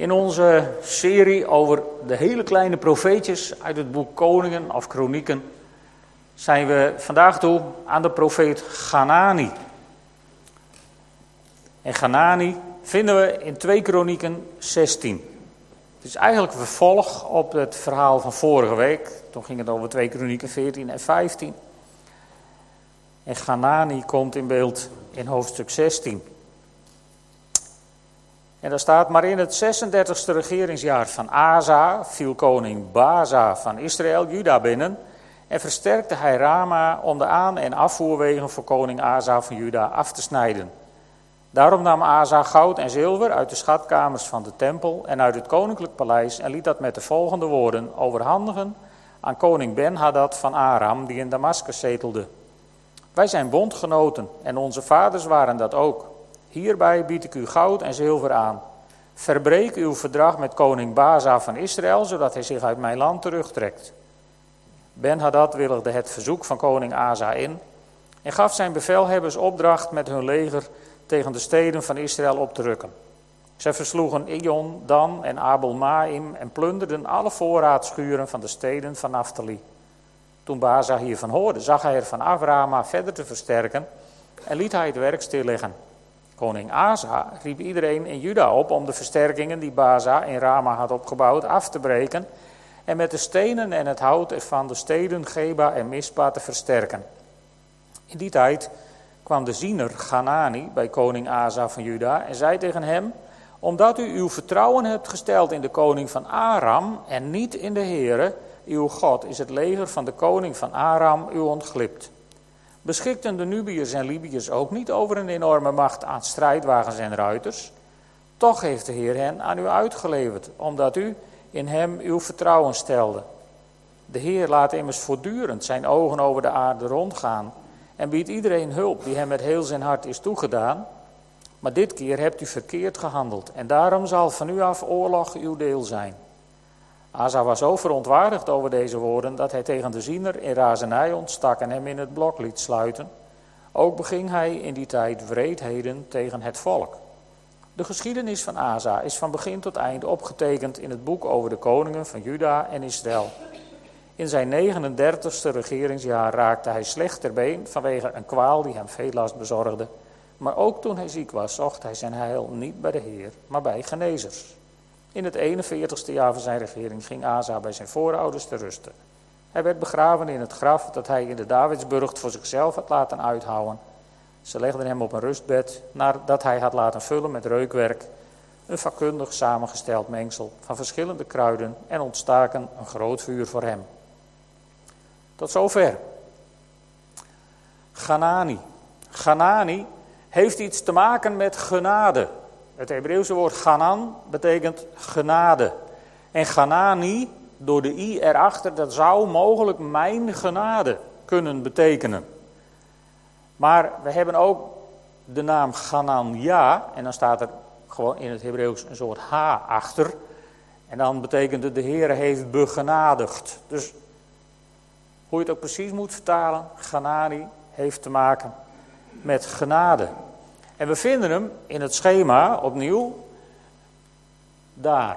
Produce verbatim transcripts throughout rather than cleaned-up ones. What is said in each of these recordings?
In onze serie over de hele kleine profeetjes uit het boek Koningen of Kronieken zijn we vandaag toe aan de profeet Ganani. En Ganani vinden we in twee Kronieken zestien. Het is eigenlijk een vervolg op het verhaal van vorige week. Toen ging het over twee Kronieken veertien en vijftien. En Ganani komt in beeld in hoofdstuk zestien. En daar staat, maar in het zesendertigste regeringsjaar van Asa viel koning Baza van Israël Juda binnen en versterkte hij Rama om de aan- en afvoerwegen voor koning Asa van Juda af te snijden. Daarom nam Asa goud en zilver uit de schatkamers van de tempel en uit het koninklijk paleis en liet dat met de volgende woorden overhandigen aan koning Ben-Hadad van Aram die in Damaskus zetelde. Wij zijn bondgenoten en onze vaders waren dat ook. Hierbij bied ik u goud en zilver aan. Verbreek uw verdrag met koning Baza van Israël, zodat hij zich uit mijn land terugtrekt. Ben-Hadad willigde het verzoek van koning Asa in en gaf zijn bevelhebbers opdracht met hun leger tegen de steden van Israël op te rukken. Zij versloegen Ijon, Dan en Abel-Maim en plunderden alle voorraadschuren van de steden van Naphtali. Toen Baza hiervan hoorde, zag hij er van af Rama verder te versterken en liet hij het werk stilleggen. Koning Asa riep iedereen in Juda op om de versterkingen die Baza in Rama had opgebouwd af te breken en met de stenen en het hout van de steden Geba en Mispa te versterken. In die tijd kwam de ziener Ganani bij koning Asa van Juda en zei tegen hem, omdat u uw vertrouwen hebt gesteld in de koning van Aram en niet in de Heere, uw God, is het leger van de koning van Aram u ontglipt. Beschikten de Nubiërs en Libiërs ook niet over een enorme macht aan strijdwagens en ruiters? Toch heeft de Heer hen aan u uitgeleverd, omdat u in hem uw vertrouwen stelde. De Heer laat immers voortdurend zijn ogen over de aarde rondgaan en biedt iedereen hulp die hem met heel zijn hart is toegedaan. Maar dit keer hebt u verkeerd gehandeld en daarom zal van nu af oorlog uw deel zijn. Asa was zo verontwaardigd over deze woorden dat hij tegen de ziener in razernij ontstak en hem in het blok liet sluiten. Ook beging hij in die tijd wreedheden tegen het volk. De geschiedenis van Asa is van begin tot eind opgetekend in het boek over de koningen van Juda en Israël. In zijn negenendertigste regeringsjaar raakte hij slecht ter been vanwege een kwaal die hem veel last bezorgde. Maar ook toen hij ziek was, zocht hij zijn heil niet bij de Heer, maar bij genezers. In het eenenveertigste jaar van zijn regering ging Asa bij zijn voorouders te rusten. Hij werd begraven in het graf dat hij in de Davidsburg voor zichzelf had laten uithouwen. Ze legden hem op een rustbed nadat hij had laten vullen met reukwerk, een vakkundig samengesteld mengsel van verschillende kruiden en ontstaken een groot vuur voor hem. Tot zover. Ganani. Ganani heeft iets te maken met genade. Het Hebreeuwse woord ganan betekent genade. En ganani, door de i erachter, dat zou mogelijk mijn genade kunnen betekenen. Maar we hebben ook de naam gananja, en dan staat er gewoon in het Hebreeuws een soort h achter. En dan betekent het, de Heer heeft begenadigd. Dus hoe je het ook precies moet vertalen, ganani heeft te maken met genade. En we vinden hem in het schema opnieuw daar.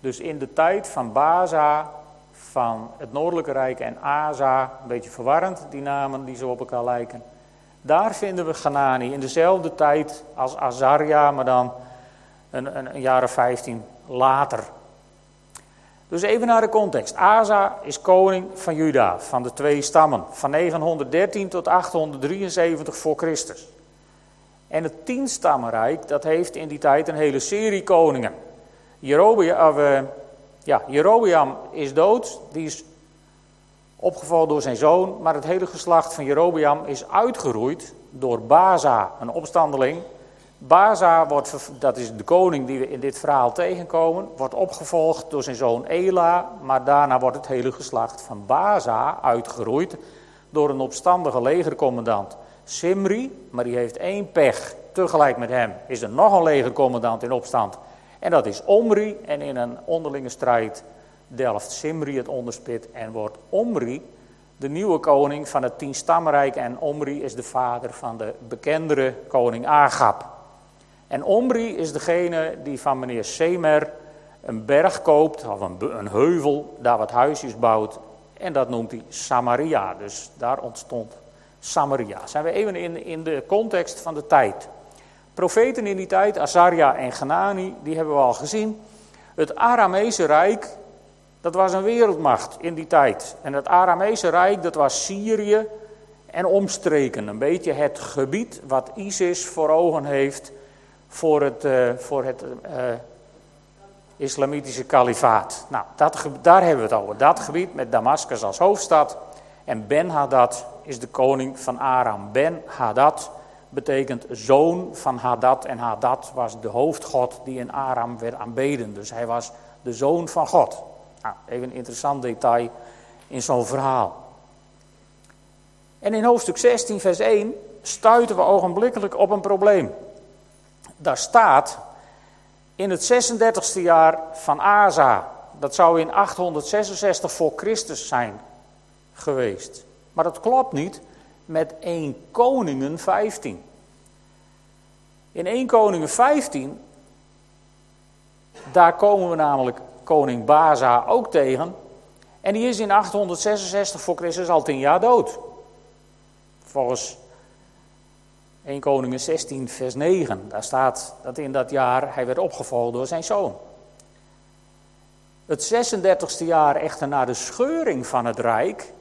Dus in de tijd van Baza, van het Noordelijke Rijk en Asa, een beetje verwarrend die namen die zo op elkaar lijken. Daar vinden we Ganani in dezelfde tijd als Azaria, maar dan een, een, een jaar of vijftien later. Dus even naar de context. Asa is koning van Juda, van de twee stammen, van negenhonderddertien tot achthonderddrieënzeventig voor Christus. En het tienstammenrijk, dat heeft in die tijd een hele serie koningen. Jerobeam, uh, ja, Jerobeam is dood, die is opgevolgd door zijn zoon, maar het hele geslacht van Jerobeam is uitgeroeid door Baza, een opstandeling. Baza, wordt, dat is de koning die we in dit verhaal tegenkomen, wordt opgevolgd door zijn zoon Ela, maar daarna wordt het hele geslacht van Baza uitgeroeid door een opstandige legercommandant. Simri, maar die heeft één pech. Tegelijk met hem is er nog een legercommandant in opstand. En dat is Omri. En in een onderlinge strijd delft Simri het onderspit en wordt Omri de nieuwe koning van het tienstammenrijk. En Omri is de vader van de bekendere koning Agab. En Omri is degene die van meneer Semer een berg koopt, of een, een heuvel, daar wat huisjes bouwt. En dat noemt hij Samaria. Dus daar ontstond Samaria. Zijn we even in, in de context van de tijd. Profeten in die tijd, Azaria en Genani, die hebben we al gezien. Het Aramese Rijk, dat was een wereldmacht in die tijd. En het Aramese Rijk, dat was Syrië en omstreken. Een beetje het gebied wat ISIS voor ogen heeft voor het, uh, voor het uh, islamitische kalifaat. Nou, dat, daar hebben we het over. Dat gebied met Damascus als hoofdstad. En Ben-Hadad is de koning van Aram. Ben-Hadad betekent zoon van Hadad. En Hadad was de hoofdgod die in Aram werd aanbeden. Dus hij was de zoon van God. Nou, even een interessant detail in zo'n verhaal. En in hoofdstuk zestien, vers één, stuiten we ogenblikkelijk op een probleem. Daar staat, in het zesendertigste jaar van Asa, dat zou in achthonderdzesenzestig voor Christus zijn geweest. Maar dat klopt niet met Eerste Koningen vijftien. In Eerste Koningen vijftien, daar komen we namelijk koning Baza ook tegen. En die is in achthonderdzesenzestig voor Christus al tien jaar dood. Volgens Eerste Koningen zestien vers negen. Daar staat dat in dat jaar hij werd opgevolgd door zijn zoon. Het zesendertigste jaar echter na de scheuring van het Rijk.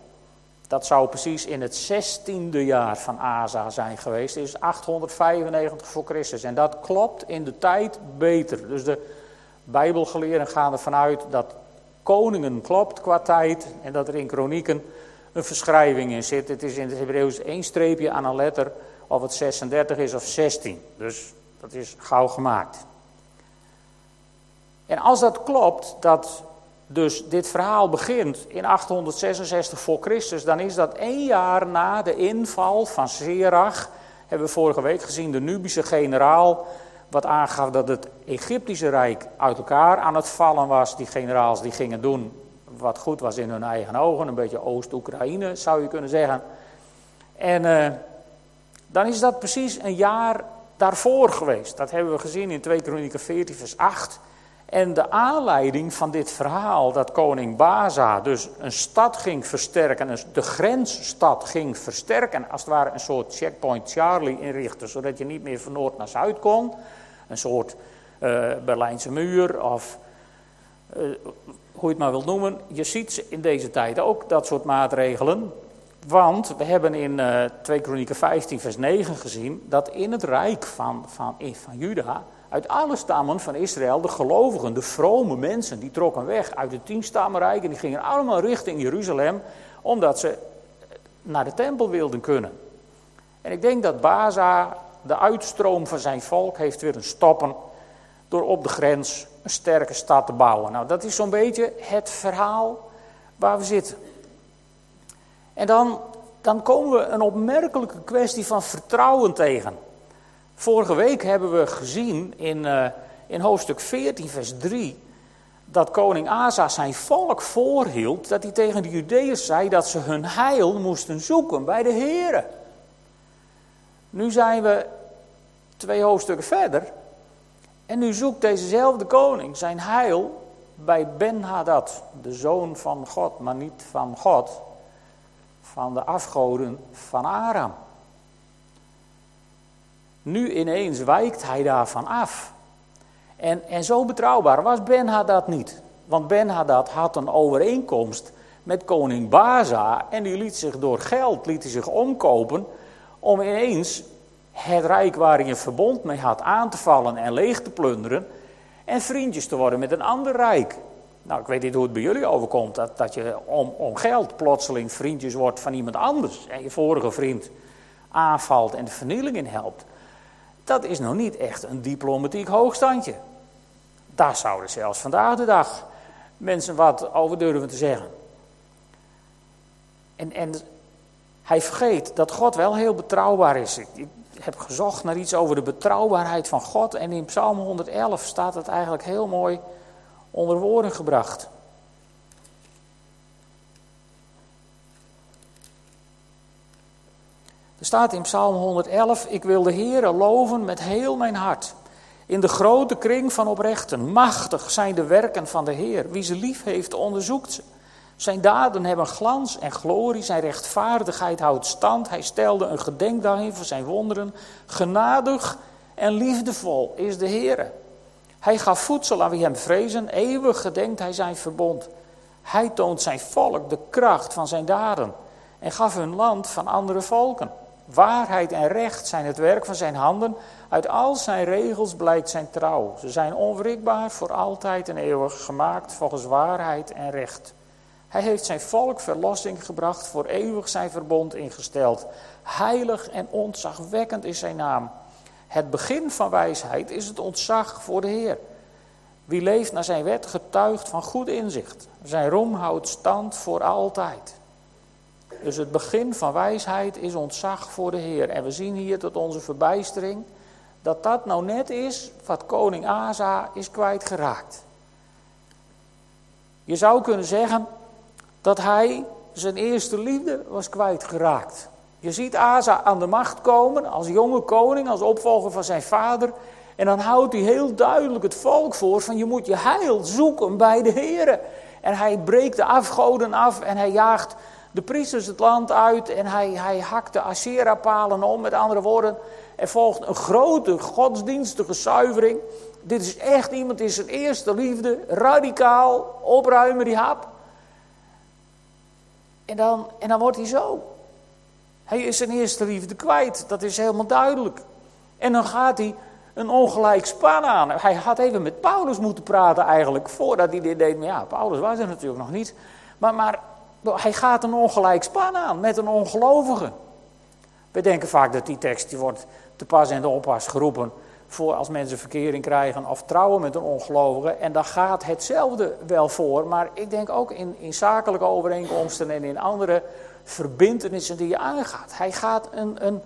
Dat zou precies in het zestiende jaar van Asa zijn geweest. Is achthonderdvijfennegentig voor Christus. En dat klopt in de tijd beter. Dus de Bijbelgeleerden gaan ervan uit dat koningen klopt qua tijd. En dat er in kronieken een verschrijving in zit. Het is in het Hebreeuws één streepje aan een letter. Of het zesendertig is of zestien. Dus dat is gauw gemaakt. En als dat klopt, dat dus dit verhaal begint in achthonderdzesenzestig voor Christus, dan is dat één jaar na de inval van Serach. Hebben we vorige week gezien, de Nubische generaal, wat aangaf dat het Egyptische Rijk uit elkaar aan het vallen was. Die generaals die gingen doen wat goed was in hun eigen ogen. Een beetje Oost-Oekraïne, zou je kunnen zeggen. En uh, dan is dat precies een jaar daarvoor geweest. Dat hebben we gezien in Tweede Kronieken veertien vers acht. En de aanleiding van dit verhaal, dat koning Baza dus een stad ging versterken, de grensstad ging versterken, als het ware een soort checkpoint Charlie inrichten, zodat je niet meer van noord naar zuid kon. Een soort uh, Berlijnse muur of uh, hoe je het maar wilt noemen. Je ziet in deze tijd ook dat soort maatregelen. Want we hebben in uh, Tweede Kronieken vijftien vers negen gezien dat in het rijk van, van, van Juda, uit alle stammen van Israël, de gelovigen, de vrome mensen, die trokken weg uit het tienstammenrijk en die gingen allemaal richting Jeruzalem, omdat ze naar de tempel wilden kunnen. En ik denk dat Baza de uitstroom van zijn volk heeft willen stoppen door op de grens een sterke stad te bouwen. Nou, dat is zo'n beetje het verhaal waar we zitten. En dan, dan komen we een opmerkelijke kwestie van vertrouwen tegen. Vorige week hebben we gezien in, uh, in hoofdstuk veertien vers drie... dat koning Asa zijn volk voorhield, dat hij tegen de Judeërs zei dat ze hun heil moesten zoeken bij de Here. Nu zijn we twee hoofdstukken verder en nu zoekt dezezelfde koning zijn heil bij Ben-Hadad, de zoon van God, maar niet van God, van de afgoden van Aram. Nu ineens wijkt hij daarvan af. En, en zo betrouwbaar was Ben-Hadad niet. Want Ben-Hadad had een overeenkomst met koning Baza. En die liet zich door geld liet hij zich omkopen om ineens het rijk waar hij een verbond mee had aan te vallen en leeg te plunderen. En vriendjes te worden met een ander rijk. Nou, ik weet niet hoe het bij jullie overkomt. Dat, dat je om, om geld plotseling vriendjes wordt van iemand anders. En je vorige vriend aanvalt en de vernieling in helpt. Dat is nog niet echt een diplomatiek hoogstandje. Daar zouden zelfs vandaag de dag mensen wat over durven te zeggen. En, en hij vergeet dat God wel heel betrouwbaar is. Ik, ik heb gezocht naar iets over de betrouwbaarheid van God. En in Psalm honderd elf staat het eigenlijk heel mooi onder woorden gebracht. Er staat in Psalm honderd elf, ik wil de Heere loven met heel mijn hart. In de grote kring van oprechten, machtig zijn de werken van de Heer. Wie ze lief heeft, onderzoekt ze. Zijn daden hebben glans en glorie, zijn rechtvaardigheid houdt stand. Hij stelde een gedenkdag in voor zijn wonderen. Genadig en liefdevol is de Heer. Hij gaf voedsel aan wie hem vrezen, eeuwig gedenkt hij zijn verbond. Hij toont zijn volk de kracht van zijn daden en gaf hun land van andere volken. Waarheid en recht zijn het werk van zijn handen. Uit al zijn regels blijkt zijn trouw. Ze zijn onwrikbaar, voor altijd en eeuwig, gemaakt volgens waarheid en recht. Hij heeft zijn volk verlossing gebracht, voor eeuwig zijn verbond ingesteld. Heilig en ontzagwekkend is zijn naam. Het begin van wijsheid is het ontzag voor de Heer. Wie leeft naar zijn wet getuigt van goed inzicht. Zijn roem houdt stand voor altijd. Dus het begin van wijsheid is ontzag voor de Heer. En we zien hier tot onze verbijstering dat dat nou net is wat koning Asa is kwijtgeraakt. Je zou kunnen zeggen dat hij zijn eerste liefde was kwijtgeraakt. Je ziet Asa aan de macht komen als jonge koning, als opvolger van zijn vader. En dan houdt hij heel duidelijk het volk voor van je moet je heil zoeken bij de Heer. En hij breekt de afgoden af en hij jaagt de priesters het land uit en hij, hij hakt de Asherapalen om, met andere woorden. Er volgt een grote godsdienstige zuivering. Dit is echt iemand die zijn eerste liefde, radicaal, opruimen die hap. En dan, en dan wordt hij zo. Hij is zijn eerste liefde kwijt, dat is helemaal duidelijk. En dan gaat hij een ongelijk span aan. Hij had even met Paulus moeten praten eigenlijk, voordat hij dit deed. Maar ja, Paulus was er natuurlijk nog niet. Maar... maar Hij gaat een ongelijk span aan met een ongelovige. We denken vaak dat die tekst die wordt te pas en te onpas geroepen voor als mensen verkering krijgen of trouwen met een ongelovige. En daar gaat hetzelfde wel voor. Maar ik denk ook in, in zakelijke overeenkomsten en in andere verbintenissen die je aangaat. Hij gaat een, een,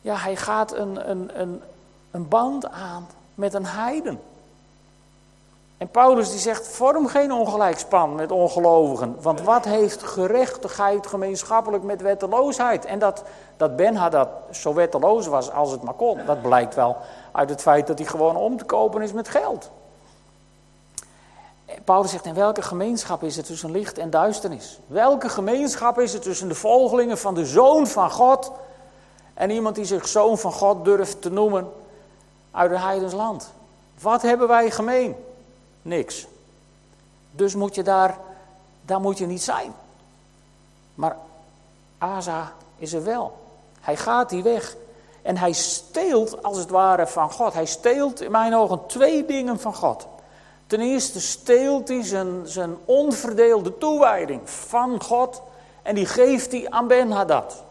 ja, hij gaat een, een, een, een band aan met een heiden. En Paulus die zegt, vorm geen ongelijkspan met ongelovigen. Want wat heeft gerechtigheid gemeenschappelijk met wetteloosheid? En dat, dat Ben-Hadad zo wetteloos was als het maar kon. Dat blijkt wel uit het feit dat hij gewoon om te kopen is met geld. En Paulus zegt, en welke gemeenschap is er tussen licht en duisternis? Welke gemeenschap is er tussen de volgelingen van de Zoon van God en iemand die zich Zoon van God durft te noemen uit een heidens land? Wat hebben wij gemeen? Niks. Dus moet je daar, daar moet je niet zijn. Maar Asa is er wel. Hij gaat die weg. En hij steelt als het ware van God. Hij steelt in mijn ogen twee dingen van God. Ten eerste steelt hij zijn, zijn onverdeelde toewijding van God. En die geeft hij aan Ben-Hadad.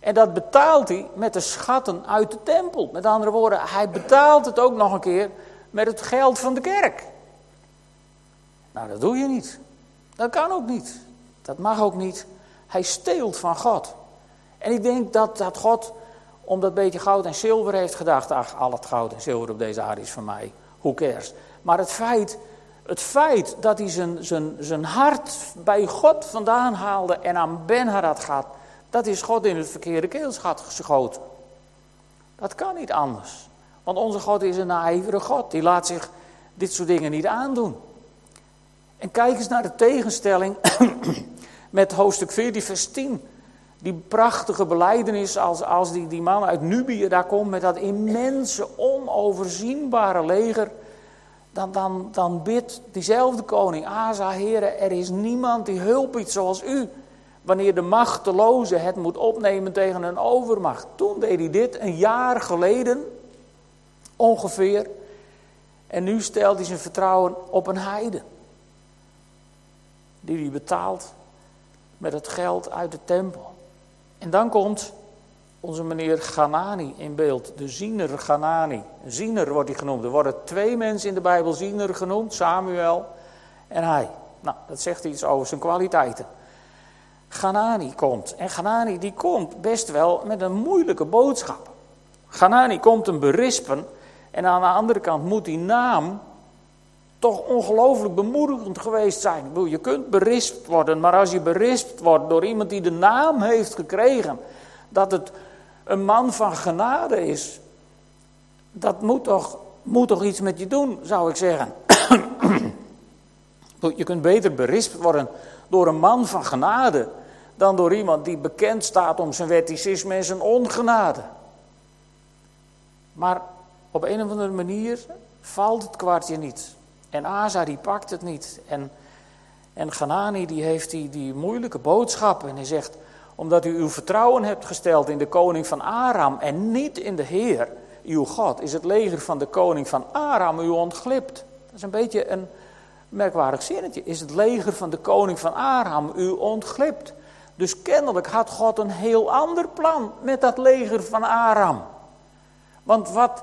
En dat betaalt hij met de schatten uit de tempel. Met andere woorden, hij betaalt het ook nog een keer met het geld van de kerk. Nou, dat doe je niet. Dat kan ook niet. Dat mag ook niet. Hij steelt van God. En ik denk dat, dat God om dat beetje goud en zilver heeft gedacht. Ach, al het goud en zilver op deze aarde is van mij. Who cares? Maar het feit, het feit dat hij zijn, zijn, zijn hart bij God vandaan haalde en aan Ben-Hadad gaat, dat is God in het verkeerde keelgat geschoten. Dat kan niet anders. Want onze God is een naïvere God. Die laat zich dit soort dingen niet aandoen. En kijk eens naar de tegenstelling met hoofdstuk veertien vers tien. Die prachtige belijdenis als, als die, die man uit Nubië daar komt met dat immense, onoverzienbare leger. Dan, dan, dan bidt diezelfde koning Asa, Heere, er is niemand die hulp biedt zoals u. Wanneer de machteloze het moet opnemen tegen een overmacht. Toen deed hij dit een jaar geleden. Ongeveer. En nu stelt hij zijn vertrouwen op een heide. Die hij betaalt met het geld uit de tempel. En dan komt onze meneer Ganani in beeld. De ziener Ganani. Ziener wordt hij genoemd. Er worden twee mensen in de Bijbel ziener genoemd. Samuel en hij. Nou, dat zegt iets over zijn kwaliteiten. Ganani komt. En Ganani die komt best wel met een moeilijke boodschap. Ganani komt hem berispen. En aan de andere kant moet die naam toch ongelooflijk bemoedigend geweest zijn. Ik bedoel, je kunt berispt worden, maar als je berispt wordt door iemand die de naam heeft gekregen, dat het een man van genade is, dat moet toch, moet toch iets met je doen, zou ik zeggen. Je kunt beter berispt worden door een man van genade dan door iemand die bekend staat om zijn wetticisme en zijn ongenade. Maar op een of andere manier valt het kwartje niet. En Asa die pakt het niet. En, en Ganani die heeft die, die moeilijke boodschap. En hij zegt, omdat u uw vertrouwen hebt gesteld in de koning van Aram en niet in de Heer, uw God, is het leger van de koning van Aram u ontglipt. Dat is een beetje een merkwaardig zinnetje. Is het leger van de koning van Aram u ontglipt. Dus kennelijk had God een heel ander plan met dat leger van Aram. Want wat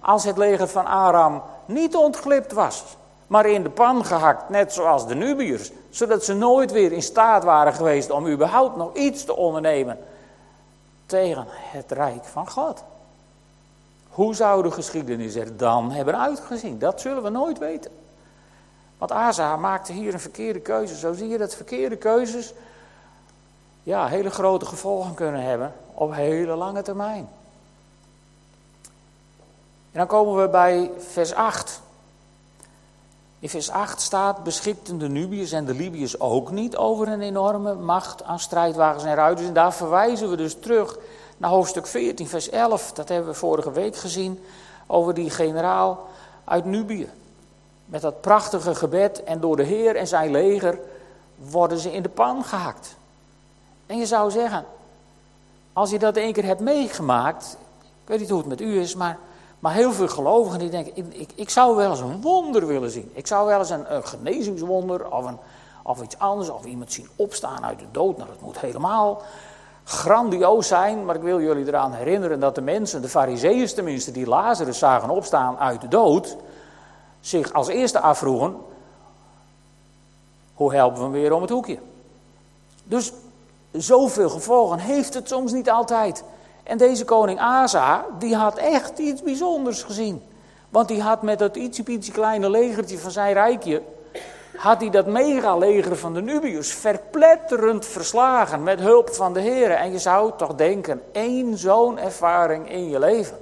als het leger van Aram niet ontglipt was, maar in de pan gehakt, net zoals de Nubiërs, zodat ze nooit weer in staat waren geweest om überhaupt nog iets te ondernemen tegen het Rijk van God. Hoe zou de geschiedenis er dan hebben uitgezien? Dat zullen we nooit weten. Want Asa maakte hier een verkeerde keuze. Zo zie je dat verkeerde keuzes ja, hele grote gevolgen kunnen hebben op hele lange termijn. En dan komen we bij vers acht. In vers acht staat, beschikten de Nubiërs en de Libiërs ook niet over een enorme macht aan strijdwagens en ruiters. En daar verwijzen we dus terug naar hoofdstuk veertien, vers elf. Dat hebben we vorige week gezien over die generaal uit Nubië. Met dat prachtige gebed en door de Heer en zijn leger worden ze in de pan gehakt. En je zou zeggen, als je dat één keer hebt meegemaakt, ik weet niet hoe het met u is, maar... Maar heel veel gelovigen die denken, ik, ik, ik zou wel eens een wonder willen zien. Ik zou wel eens een, een genezingswonder of, een, of iets anders, of iemand zien opstaan uit de dood. Nou, dat moet helemaal grandioos zijn, maar ik wil jullie eraan herinneren dat de mensen, de farizeeën tenminste, die Lazarus zagen opstaan uit de dood, zich als eerste afvroegen, hoe helpen we hem weer om het hoekje? Dus zoveel gevolgen heeft het soms niet altijd. En deze koning Asa, die had echt iets bijzonders gezien. Want die had met dat ietsiepietsie kleine legertje van zijn rijkje, had hij dat mega leger van de Nubiërs verpletterend verslagen met hulp van de Heer. En je zou toch denken, één zo'n ervaring in je leven,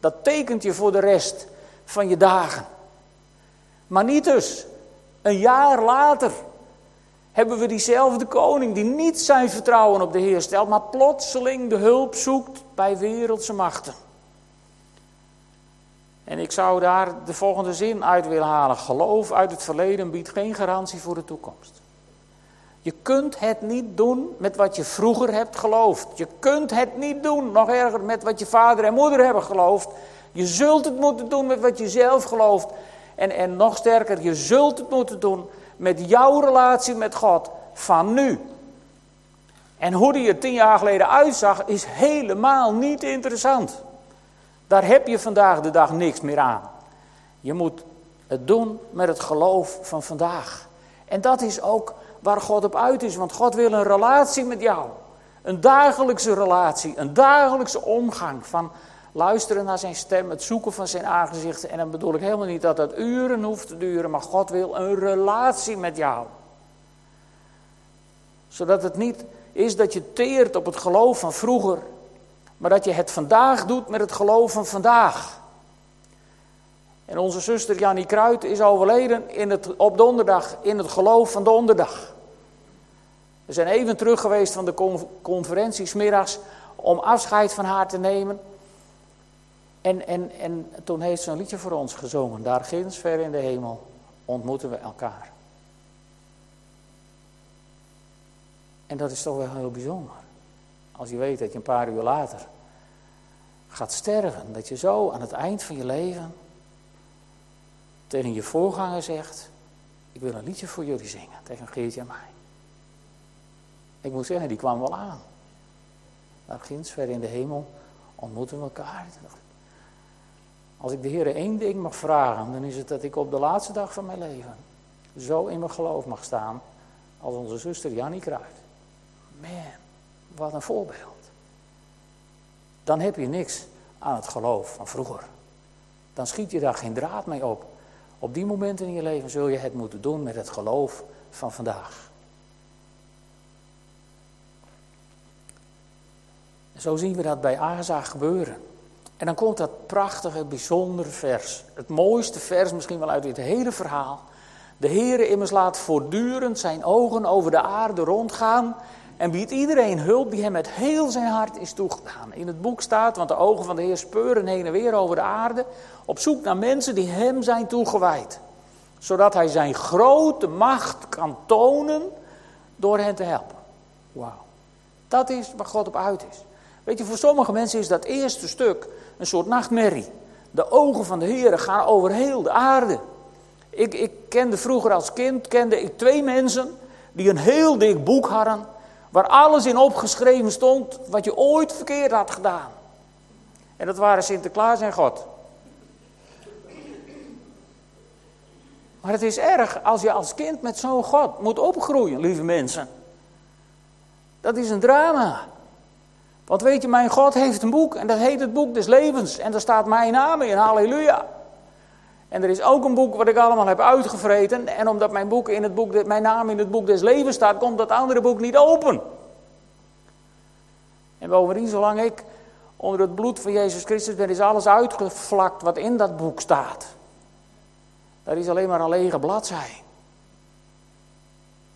dat tekent je voor de rest van je dagen. Maar niet dus, een jaar later hebben we diezelfde koning die niet zijn vertrouwen op de Heer stelt, maar plotseling de hulp zoekt bij wereldse machten. En ik zou daar de volgende zin uit willen halen. Geloof uit het verleden biedt geen garantie voor de toekomst. Je kunt het niet doen met wat je vroeger hebt geloofd. Je kunt het niet doen, nog erger, met wat je vader en moeder hebben geloofd. Je zult het moeten doen met wat je zelf gelooft. En, en nog sterker, je zult het moeten doen met jouw relatie met God van nu. En hoe die er tien jaar geleden uitzag, is helemaal niet interessant. Daar heb je vandaag de dag niks meer aan. Je moet het doen met het geloof van vandaag. En dat is ook waar God op uit is, want God wil een relatie met jou. Een dagelijkse relatie, een dagelijkse omgang van luisteren naar zijn stem, het zoeken van zijn aangezicht. En dan bedoel ik helemaal niet dat dat uren hoeft te duren, maar God wil een relatie met jou. Zodat het niet is dat je teert op het geloof van vroeger, maar dat je het vandaag doet met het geloof van vandaag. En onze zuster Jannie Kruid is overleden in het, op donderdag in het geloof van donderdag. We zijn even terug geweest van de conferentie 's middags om afscheid van haar te nemen. En, en, en toen heeft ze een liedje voor ons gezongen. Daar ginds ver in de hemel ontmoeten we elkaar. En dat is toch wel heel bijzonder. Als je weet dat je een paar uur later gaat sterven. Dat je zo aan het eind van je leven tegen je voorganger zegt, ik wil een liedje voor jullie zingen. Tegen Geertje en mij. Ik moet zeggen, die kwam wel aan. Daar ginds ver in de hemel ontmoeten we elkaar. Als ik de Heer één ding mag vragen, dan is het dat ik op de laatste dag van mijn leven zo in mijn geloof mag staan als onze zuster Jannie Kruid. Man, wat een voorbeeld. Dan heb je niks aan het geloof van vroeger. Dan schiet je daar geen draad mee op. Op die momenten in je leven zul je het moeten doen met het geloof van vandaag. Zo zien we dat bij Asa gebeuren. En dan komt dat prachtige, bijzondere vers. Het mooiste vers misschien wel uit dit hele verhaal. De Heere immers laat voortdurend zijn ogen over de aarde rondgaan en biedt iedereen hulp die hem met heel zijn hart is toegedaan. In het boek staat, want de ogen van de Heer speuren heen en weer over de aarde, op zoek naar mensen die hem zijn toegewijd. Zodat hij zijn grote macht kan tonen door hen te helpen. Wauw. Dat is waar God op uit is. Weet je, voor sommige mensen is dat eerste stuk een soort nachtmerrie. De ogen van de Heere gaan over heel de aarde. Ik, ik kende vroeger als kind kende ik twee mensen die een heel dik boek hadden, waar alles in opgeschreven stond wat je ooit verkeerd had gedaan. En dat waren Sinterklaas en God. Maar het is erg als je als kind met zo'n God moet opgroeien, lieve mensen. Dat is een drama. Want weet je, mijn God heeft een boek en dat heet het boek des levens. En daar staat mijn naam in, halleluja. En er is ook een boek wat ik allemaal heb uitgevreten. En omdat mijn, boek in het boek, mijn naam in het boek des levens staat, komt dat andere boek niet open. En bovendien, zolang ik onder het bloed van Jezus Christus ben, is alles uitgevlakt wat in dat boek staat. Daar is alleen maar een lege bladzij.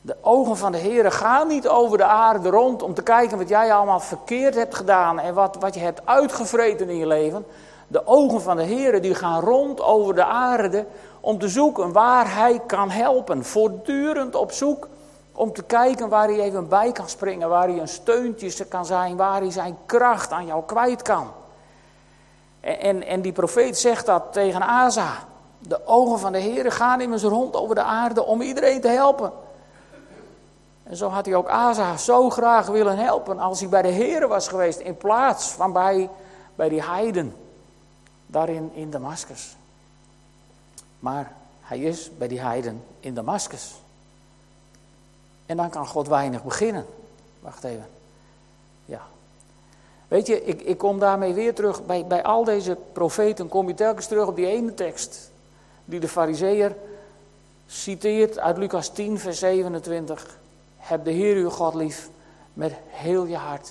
De ogen van de Heere gaan niet over de aarde rond om te kijken wat jij allemaal verkeerd hebt gedaan en wat, wat je hebt uitgevreten in je leven. De ogen van de Heere die gaan rond over de aarde om te zoeken waar hij kan helpen. Voortdurend op zoek om te kijken waar hij even bij kan springen, waar hij een steuntje kan zijn, waar hij zijn kracht aan jou kwijt kan. En, en, en die profeet zegt dat tegen Asa. De ogen van de Heere gaan immers rond over de aarde om iedereen te helpen. En zo had hij ook Asa zo graag willen helpen als hij bij de Heere was geweest, in plaats van bij, bij die heiden, daarin in Damaskus. Maar hij is bij die heiden in Damaskus. En dan kan God weinig beginnen. Wacht even. Ja. Weet je, ik, ik kom daarmee weer terug. Bij, bij al deze profeten kom je telkens terug op die ene tekst die de farizeeër citeert uit Lucas tien, vers zevenentwintig. Heb de Heer uw God lief met heel je hart,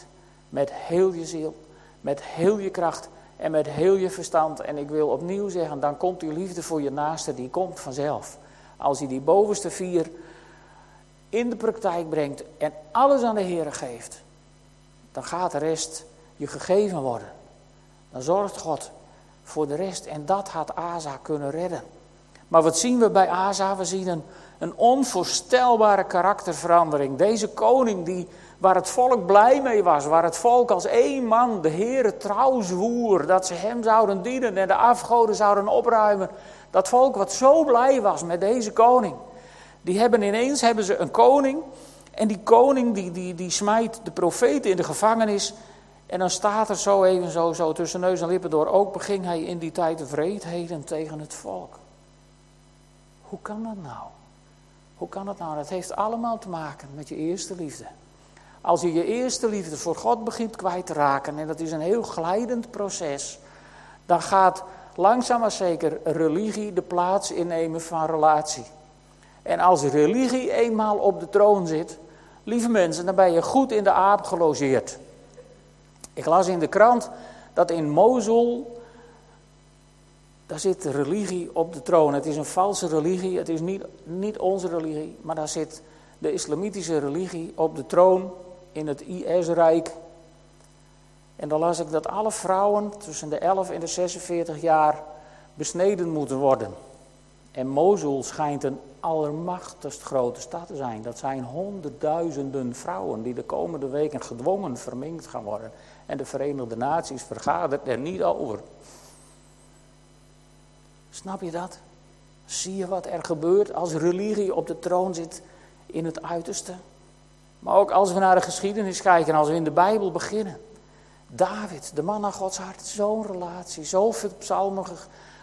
met heel je ziel, met heel je kracht en met heel je verstand. En ik wil opnieuw zeggen, dan komt uw liefde voor je naaste, die komt vanzelf. Als je die bovenste vier in de praktijk brengt en alles aan de Heer geeft, dan gaat de rest je gegeven worden. Dan zorgt God voor de rest en dat had Asa kunnen redden. Maar wat zien we bij Asa? We zien een, een onvoorstelbare karakterverandering. Deze koning die, waar het volk blij mee was, waar het volk als één man de Heere trouw zwoer, dat ze hem zouden dienen en de afgoden zouden opruimen. Dat volk wat zo blij was met deze koning. Die hebben ineens hebben ze een koning en die koning die, die, die smijt de profeten in de gevangenis. En dan staat er zo even zo, zo tussen neus en lippen door, ook beging hij in die tijd wreedheden tegen het volk. Hoe kan dat nou? Hoe kan dat nou? Dat heeft allemaal te maken met je eerste liefde. Als je je eerste liefde voor God begint kwijt te raken, en dat is een heel glijdend proces, dan gaat langzaam maar zeker religie de plaats innemen van relatie. En als religie eenmaal op de troon zit, lieve mensen, dan ben je goed in de aap gelogeerd. Ik las in de krant dat in Mosul, daar zit religie op de troon. Het is een valse religie, het is niet, niet onze religie, maar daar zit de islamitische religie op de troon in het I S-rijk. En dan las ik dat alle vrouwen tussen de elf en de zesenveertig jaar besneden moeten worden. En Mosul schijnt een allermachtigst grote stad te zijn. Dat zijn honderdduizenden vrouwen die de komende weken gedwongen verminkt gaan worden. En de Verenigde Naties vergadert er niet over. Snap je dat? Zie je wat er gebeurt als religie op de troon zit in het uiterste? Maar ook als we naar de geschiedenis kijken, als we in de Bijbel beginnen. David, de man naar Gods hart, zo'n relatie, zoveel psalmen ge-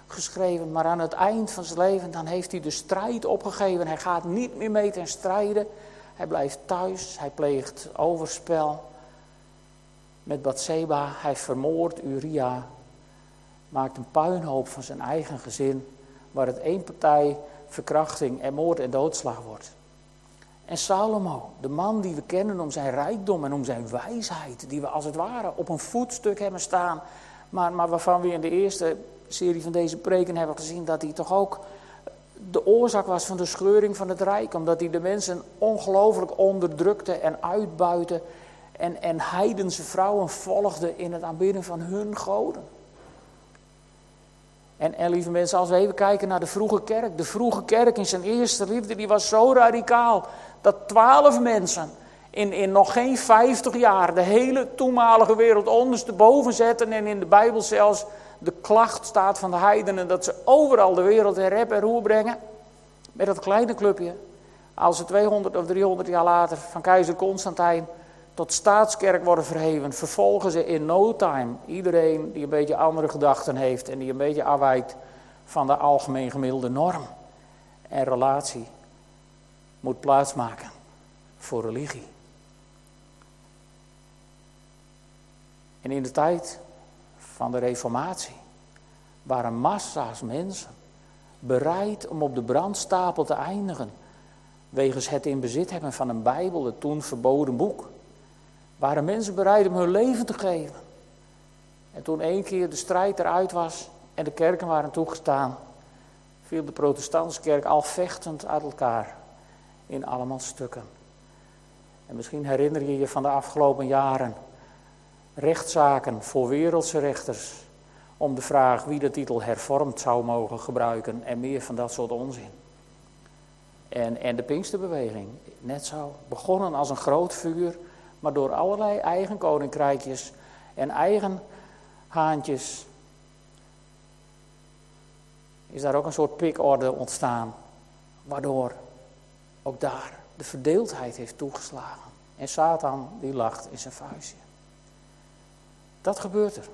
geschreven. Maar aan het eind van zijn leven, dan heeft hij de strijd opgegeven. Hij gaat niet meer mee ten strijden. Hij blijft thuis, hij pleegt overspel met Batseba. Hij vermoordt Uria. Maakt een puinhoop van zijn eigen gezin, waar het één partij verkrachting en moord en doodslag wordt. En Salomo, de man die we kennen om zijn rijkdom en om zijn wijsheid, die we als het ware op een voetstuk hebben staan, Maar, maar waarvan we in de eerste serie van deze preken hebben gezien dat hij toch ook de oorzaak was van de scheuring van het Rijk. Omdat hij de mensen ongelooflijk onderdrukte en uitbuitte. En, en heidense vrouwen volgden in het aanbidden van hun goden. En, en lieve mensen, als we even kijken naar de vroege kerk. De vroege kerk in zijn eerste liefde, die was zo radicaal. Dat twaalf mensen in, in nog geen vijftig jaar de hele toenmalige wereld ondersteboven zetten. En in de Bijbel zelfs de klacht staat van de heidenen dat ze overal de wereld in rep en roer brengen. Met dat kleine clubje. Als ze tweehonderd of driehonderd jaar later van keizer Constantijn tot staatskerk worden verheven, vervolgen ze in no time iedereen die een beetje andere gedachten heeft en die een beetje afwijkt van de algemeen gemiddelde norm. En relatie moet plaatsmaken voor religie. En in de tijd van de Reformatie waren massa's mensen bereid om op de brandstapel te eindigen wegens het in bezit hebben van een Bijbel, het toen verboden boek. Waren mensen bereid om hun leven te geven. En toen één keer de strijd eruit was en de kerken waren toegestaan, viel de protestantse kerk al vechtend uit elkaar in allemaal stukken. En misschien herinner je je van de afgelopen jaren rechtszaken voor wereldse rechters om de vraag wie de titel hervormd zou mogen gebruiken en meer van dat soort onzin. En, en de Pinksterbeweging, net zo, begonnen als een groot vuur, maar door allerlei eigen koninkrijkjes en eigen haantjes is daar ook een soort pikorde ontstaan, waardoor ook daar de verdeeldheid heeft toegeslagen. En Satan die lacht in zijn vuistje. Dat gebeurt er.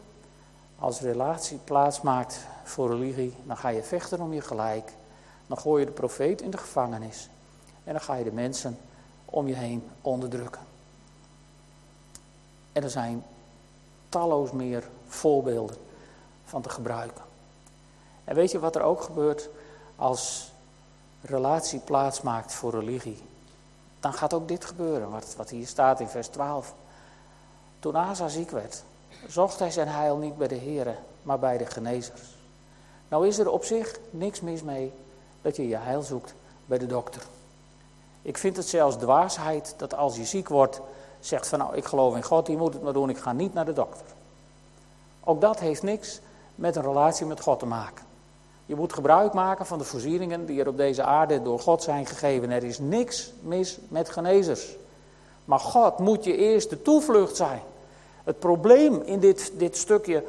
Als relatie plaatsmaakt voor religie, dan ga je vechten om je gelijk. Dan gooi je de profeet in de gevangenis. En dan ga je de mensen om je heen onderdrukken. En er zijn talloos meer voorbeelden van te gebruiken. En weet je wat er ook gebeurt als relatie plaatsmaakt voor religie? Dan gaat ook dit gebeuren, wat, wat hier staat in vers twaalf. Toen Asa ziek werd, zocht hij zijn heil niet bij de Here, maar bij de genezers. Nou is er op zich niks mis mee dat je je heil zoekt bij de dokter. Ik vind het zelfs dwaasheid dat als je ziek wordt, zegt van nou, ik geloof in God, die moet het maar doen, ik ga niet naar de dokter. Ook dat heeft niks met een relatie met God te maken. Je moet gebruik maken van de voorzieningen die er op deze aarde door God zijn gegeven. Er is niks mis met genezers. Maar God moet je eerste toevlucht zijn. Het probleem in dit, dit stukje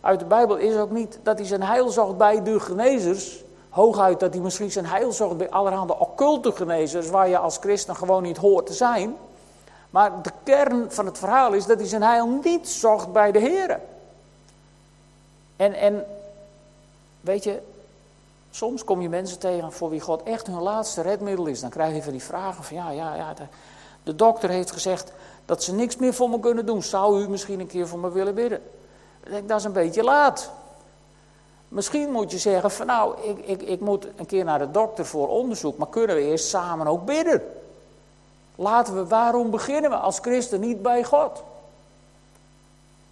uit de Bijbel is ook niet dat hij zijn heil zocht bij de genezers. Hooguit dat hij misschien zijn heil zocht bij allerhande occulte genezers, waar je als christen gewoon niet hoort te zijn. Maar de kern van het verhaal is dat hij zijn heil niet zocht bij de Here. En, en weet je, soms kom je mensen tegen voor wie God echt hun laatste redmiddel is. Dan krijg je van die vragen van ja, ja, ja. De, de dokter heeft gezegd dat ze niks meer voor me kunnen doen. Zou u misschien een keer voor me willen bidden? Ik denk, dat is een beetje laat. Misschien moet je zeggen van nou, ik, ik, ik moet een keer naar de dokter voor onderzoek. Maar kunnen we eerst samen ook bidden? Laten we, waarom beginnen we als christen niet bij God?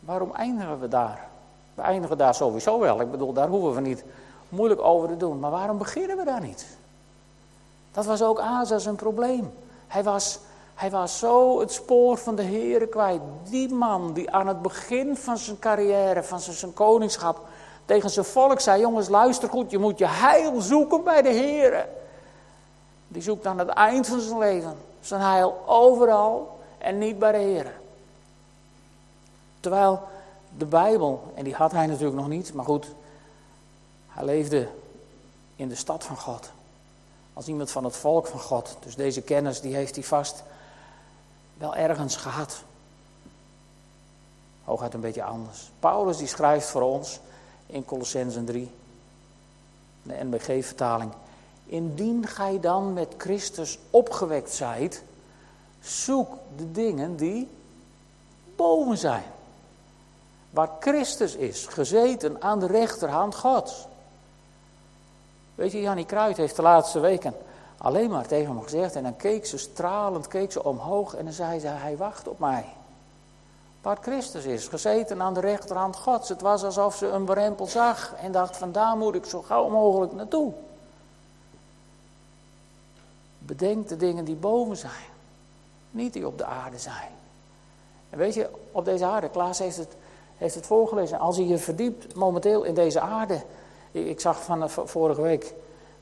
Waarom eindigen we daar? We eindigen daar sowieso wel. Ik bedoel, daar hoeven we niet moeilijk over te doen. Maar waarom beginnen we daar niet? Dat was ook Asa zijn probleem. Hij was, hij was zo het spoor van de Here kwijt. Die man die aan het begin van zijn carrière, van zijn, zijn koningschap, tegen zijn volk zei, jongens luister goed, je moet je heil zoeken bij de Here. Die zoekt aan het eind van zijn leven zijn heil overal en niet bij de Here. Terwijl de Bijbel, en die had hij natuurlijk nog niet, maar goed, hij leefde in de stad van God. Als iemand van het volk van God. Dus deze kennis die heeft hij vast wel ergens gehad. Hooguit een beetje anders. Paulus die schrijft voor ons in Kolossenzen drie, de N B G-vertaling. Indien gij dan met Christus opgewekt zijt, zoek de dingen die boven zijn. Waar Christus is, gezeten aan de rechterhand Gods. Weet je, Jannie Kruid heeft de laatste weken alleen maar tegen hem gezegd. En dan keek ze stralend, keek ze omhoog en dan zei ze, hij wacht op mij. Waar Christus is, gezeten aan de rechterhand Gods. Het was alsof ze een drempel zag en dacht, vandaar moet ik zo gauw mogelijk naartoe. Bedenk de dingen die boven zijn, niet die op de aarde zijn. En weet je, op deze aarde, Klaas heeft het, heeft het voorgelezen, als je je verdiept momenteel in deze aarde. Ik, ik zag van vorige week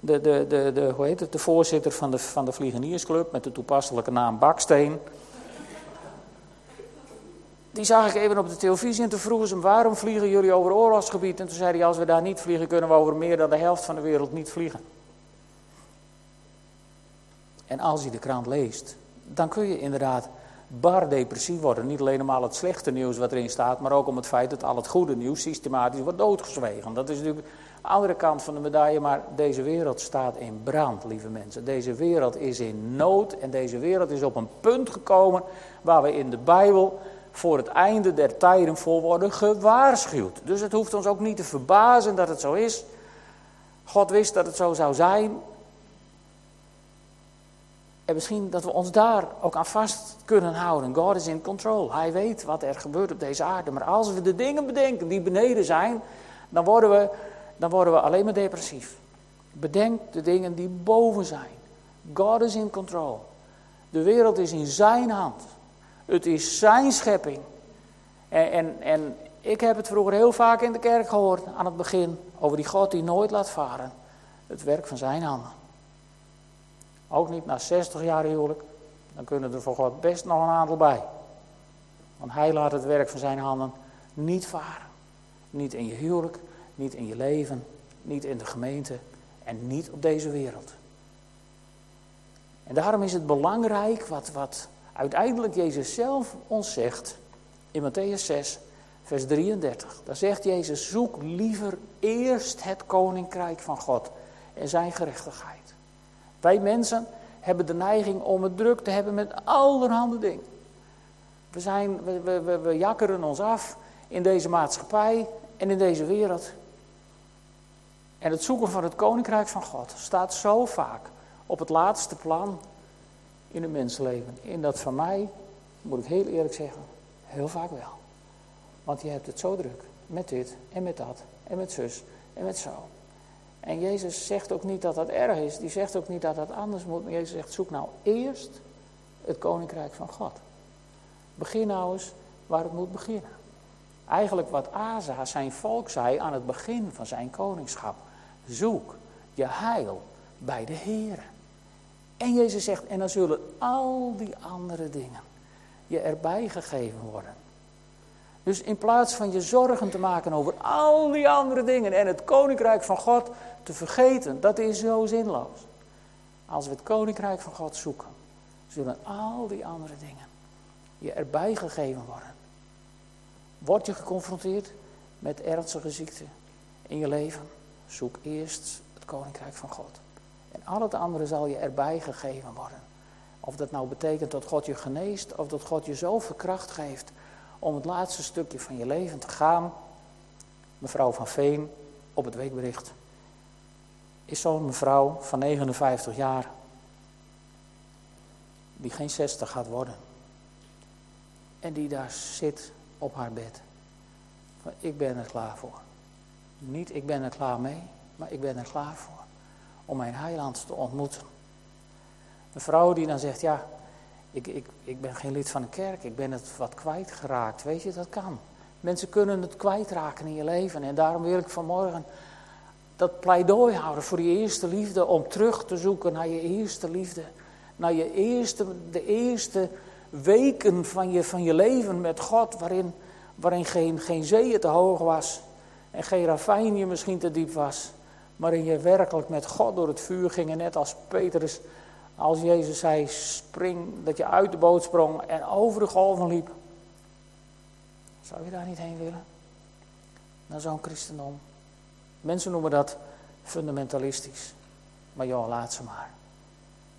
de, de, de, de, hoe heet het, de voorzitter van de, van de Vliegeniersclub met de toepasselijke naam Baksteen. Die zag ik even op de televisie en toen vroegen ze hem, waarom vliegen jullie over oorlogsgebied? En toen zei hij, als we daar niet vliegen, kunnen we over meer dan de helft van de wereld niet vliegen. En als je de krant leest, dan kun je inderdaad bar depressief worden. Niet alleen om al het slechte nieuws wat erin staat, maar ook om het feit dat al het goede nieuws systematisch wordt doodgezwegen. Dat is natuurlijk de andere kant van de medaille, maar deze wereld staat in brand, lieve mensen. Deze wereld is in nood en deze wereld is op een punt gekomen waar we in de Bijbel voor het einde der tijden voor worden gewaarschuwd. Dus het hoeft ons ook niet te verbazen dat het zo is. God wist dat het zo zou zijn. En misschien dat we ons daar ook aan vast kunnen houden. God is in control. Hij weet wat er gebeurt op deze aarde. Maar als we de dingen bedenken die beneden zijn, dan worden we, dan worden we alleen maar depressief. Bedenk de dingen die boven zijn. God is in control. De wereld is in zijn hand. Het is zijn schepping. En, en, en ik heb het vroeger heel vaak in de kerk gehoord, aan het begin, over die God die nooit laat varen. Het werk van zijn handen. Ook niet na zestig jaar huwelijk. Dan kunnen er voor God best nog een aantal bij. Want hij laat het werk van zijn handen niet varen. Niet in je huwelijk, niet in je leven, niet in de gemeente en niet op deze wereld. En daarom is het belangrijk wat... wat uiteindelijk Jezus zelf ons zegt, in Mattheüs zes, vers drieëndertig. Daar zegt Jezus, zoek liever eerst het koninkrijk van God en zijn gerechtigheid. Wij mensen hebben de neiging om het druk te hebben met allerhande dingen. We, zijn, we, we, we, we jakkeren ons af in deze maatschappij en in deze wereld. En het zoeken van het koninkrijk van God staat zo vaak op het laatste plan in het mensenleven. In dat van mij, moet ik heel eerlijk zeggen, heel vaak wel. Want je hebt het zo druk. Met dit en met dat en met zus en met zo. En Jezus zegt ook niet dat dat erg is. Die zegt ook niet dat dat anders moet. Maar Jezus zegt, zoek nou eerst het koninkrijk van God. Begin nou eens waar het moet beginnen. Eigenlijk wat Asa, zijn volk, zei aan het begin van zijn koningschap. Zoek je heil bij de Here. En Jezus zegt, en dan zullen al die andere dingen je erbij gegeven worden. Dus in plaats van je zorgen te maken over al die andere dingen en het koninkrijk van God te vergeten, dat is zo zinloos. Als we het koninkrijk van God zoeken, zullen al die andere dingen je erbij gegeven worden. Word je geconfronteerd met ernstige ziekte in je leven, zoek eerst het koninkrijk van God. En al het andere zal je erbij gegeven worden. Of dat nou betekent dat God je geneest, of dat God je zoveel kracht geeft om het laatste stukje van je leven te gaan. Mevrouw Van Veen, op het weekbericht, is zo'n mevrouw van negenenvijftig jaar, die geen zestig gaat worden. En die daar zit op haar bed. Van, ik ben er klaar voor. Niet ik ben er klaar mee, maar ik ben er klaar voor. Om mijn heiland te ontmoeten. Een vrouw die dan zegt, ja, ik, ik, ik ben geen lid van een kerk, ik ben het wat kwijtgeraakt. Weet je, dat kan. Mensen kunnen het kwijtraken in je leven. En daarom wil ik vanmorgen dat pleidooi houden voor je eerste liefde, om terug te zoeken naar je eerste liefde. Naar je eerste, de eerste weken van je, van je leven met God, waarin, waarin geen, geen zee te hoog was en geen ravijn je misschien te diep was. Waarin je werkelijk met God door het vuur ging. En net als Petrus, als Jezus zei, spring, dat je uit de boot sprong en over de golven liep. Zou je daar niet heen willen? Naar zo'n christendom. Mensen noemen dat fundamentalistisch. Maar joh, laat ze maar.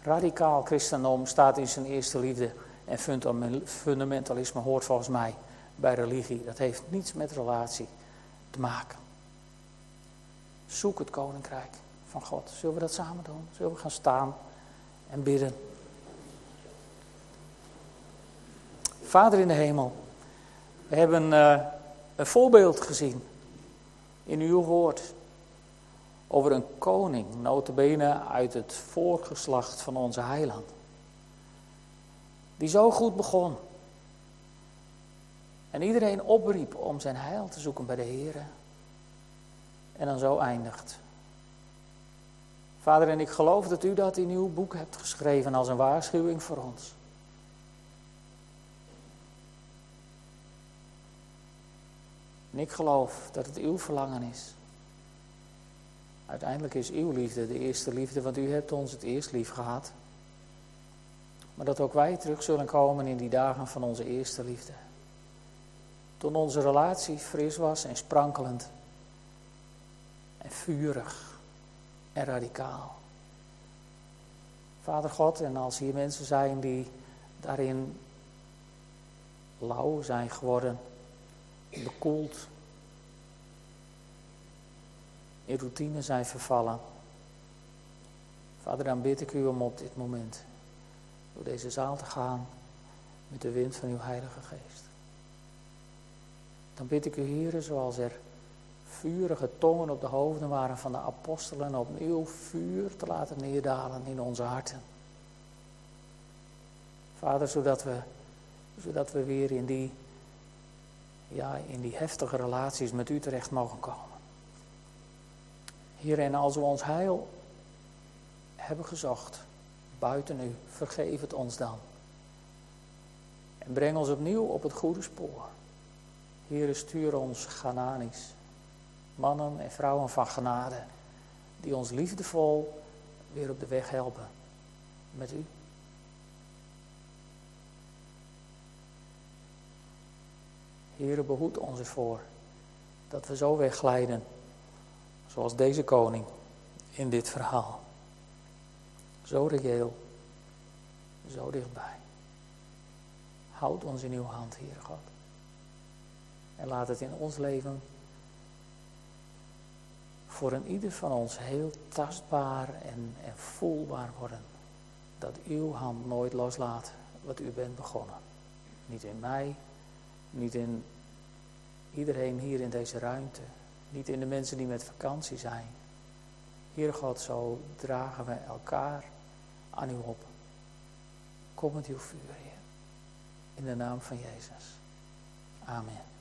Radicaal christendom staat in zijn eerste liefde. En fundamentalisme hoort volgens mij bij religie. Dat heeft niets met relatie te maken. Zoek het koninkrijk van God. Zullen we dat samen doen? Zullen we gaan staan en bidden? Vader in de hemel, We hebben uh, een voorbeeld gezien in uw woord over een koning, notabene uit het voorgeslacht van onze heiland, die zo goed begon en iedereen opriep om zijn heil te zoeken bij de Heere en dan zo eindigt. Vader, en ik geloof dat u dat in uw boek hebt geschreven als een waarschuwing voor ons. En ik geloof dat het uw verlangen is. Uiteindelijk is uw liefde de eerste liefde, want u hebt ons het eerst lief gehad. Maar dat ook wij terug zullen komen in die dagen van onze eerste liefde. Toen onze relatie fris was en sprankelend. En vurig. En radicaal. Vader God, en als hier mensen zijn die daarin lauw zijn geworden, bekoeld, in routine zijn vervallen. Vader, dan bid ik u om op dit moment door deze zaal te gaan met de wind van uw Heilige Geest. Dan bid ik u, Heere, zoals er vurige tongen op de hoofden waren van de apostelen, opnieuw vuur te laten neerdalen in onze harten. Vader, zodat we, zodat we weer in die, ja, in die heftige relaties met u terecht mogen komen. Heer, en als we ons heil hebben gezocht buiten u, vergeef het ons dan. En breng ons opnieuw op het goede spoor. Heer, stuur ons Ghananisch. Mannen en vrouwen van genade, die ons liefdevol weer op de weg helpen met u. Heere, behoed ons ervoor dat we zo wegglijden, zoals deze koning in dit verhaal. Zo reëel, zo dichtbij. Houd ons in uw hand, Heere God. En laat het in ons leven voor een ieder van ons heel tastbaar en, en voelbaar worden. Dat uw hand nooit loslaat wat u bent begonnen. Niet in mij, niet in iedereen hier in deze ruimte. Niet in de mensen die met vakantie zijn. Heer God, zo dragen we elkaar aan u op. Kom met uw vuur, Heer. In de naam van Jezus. Amen.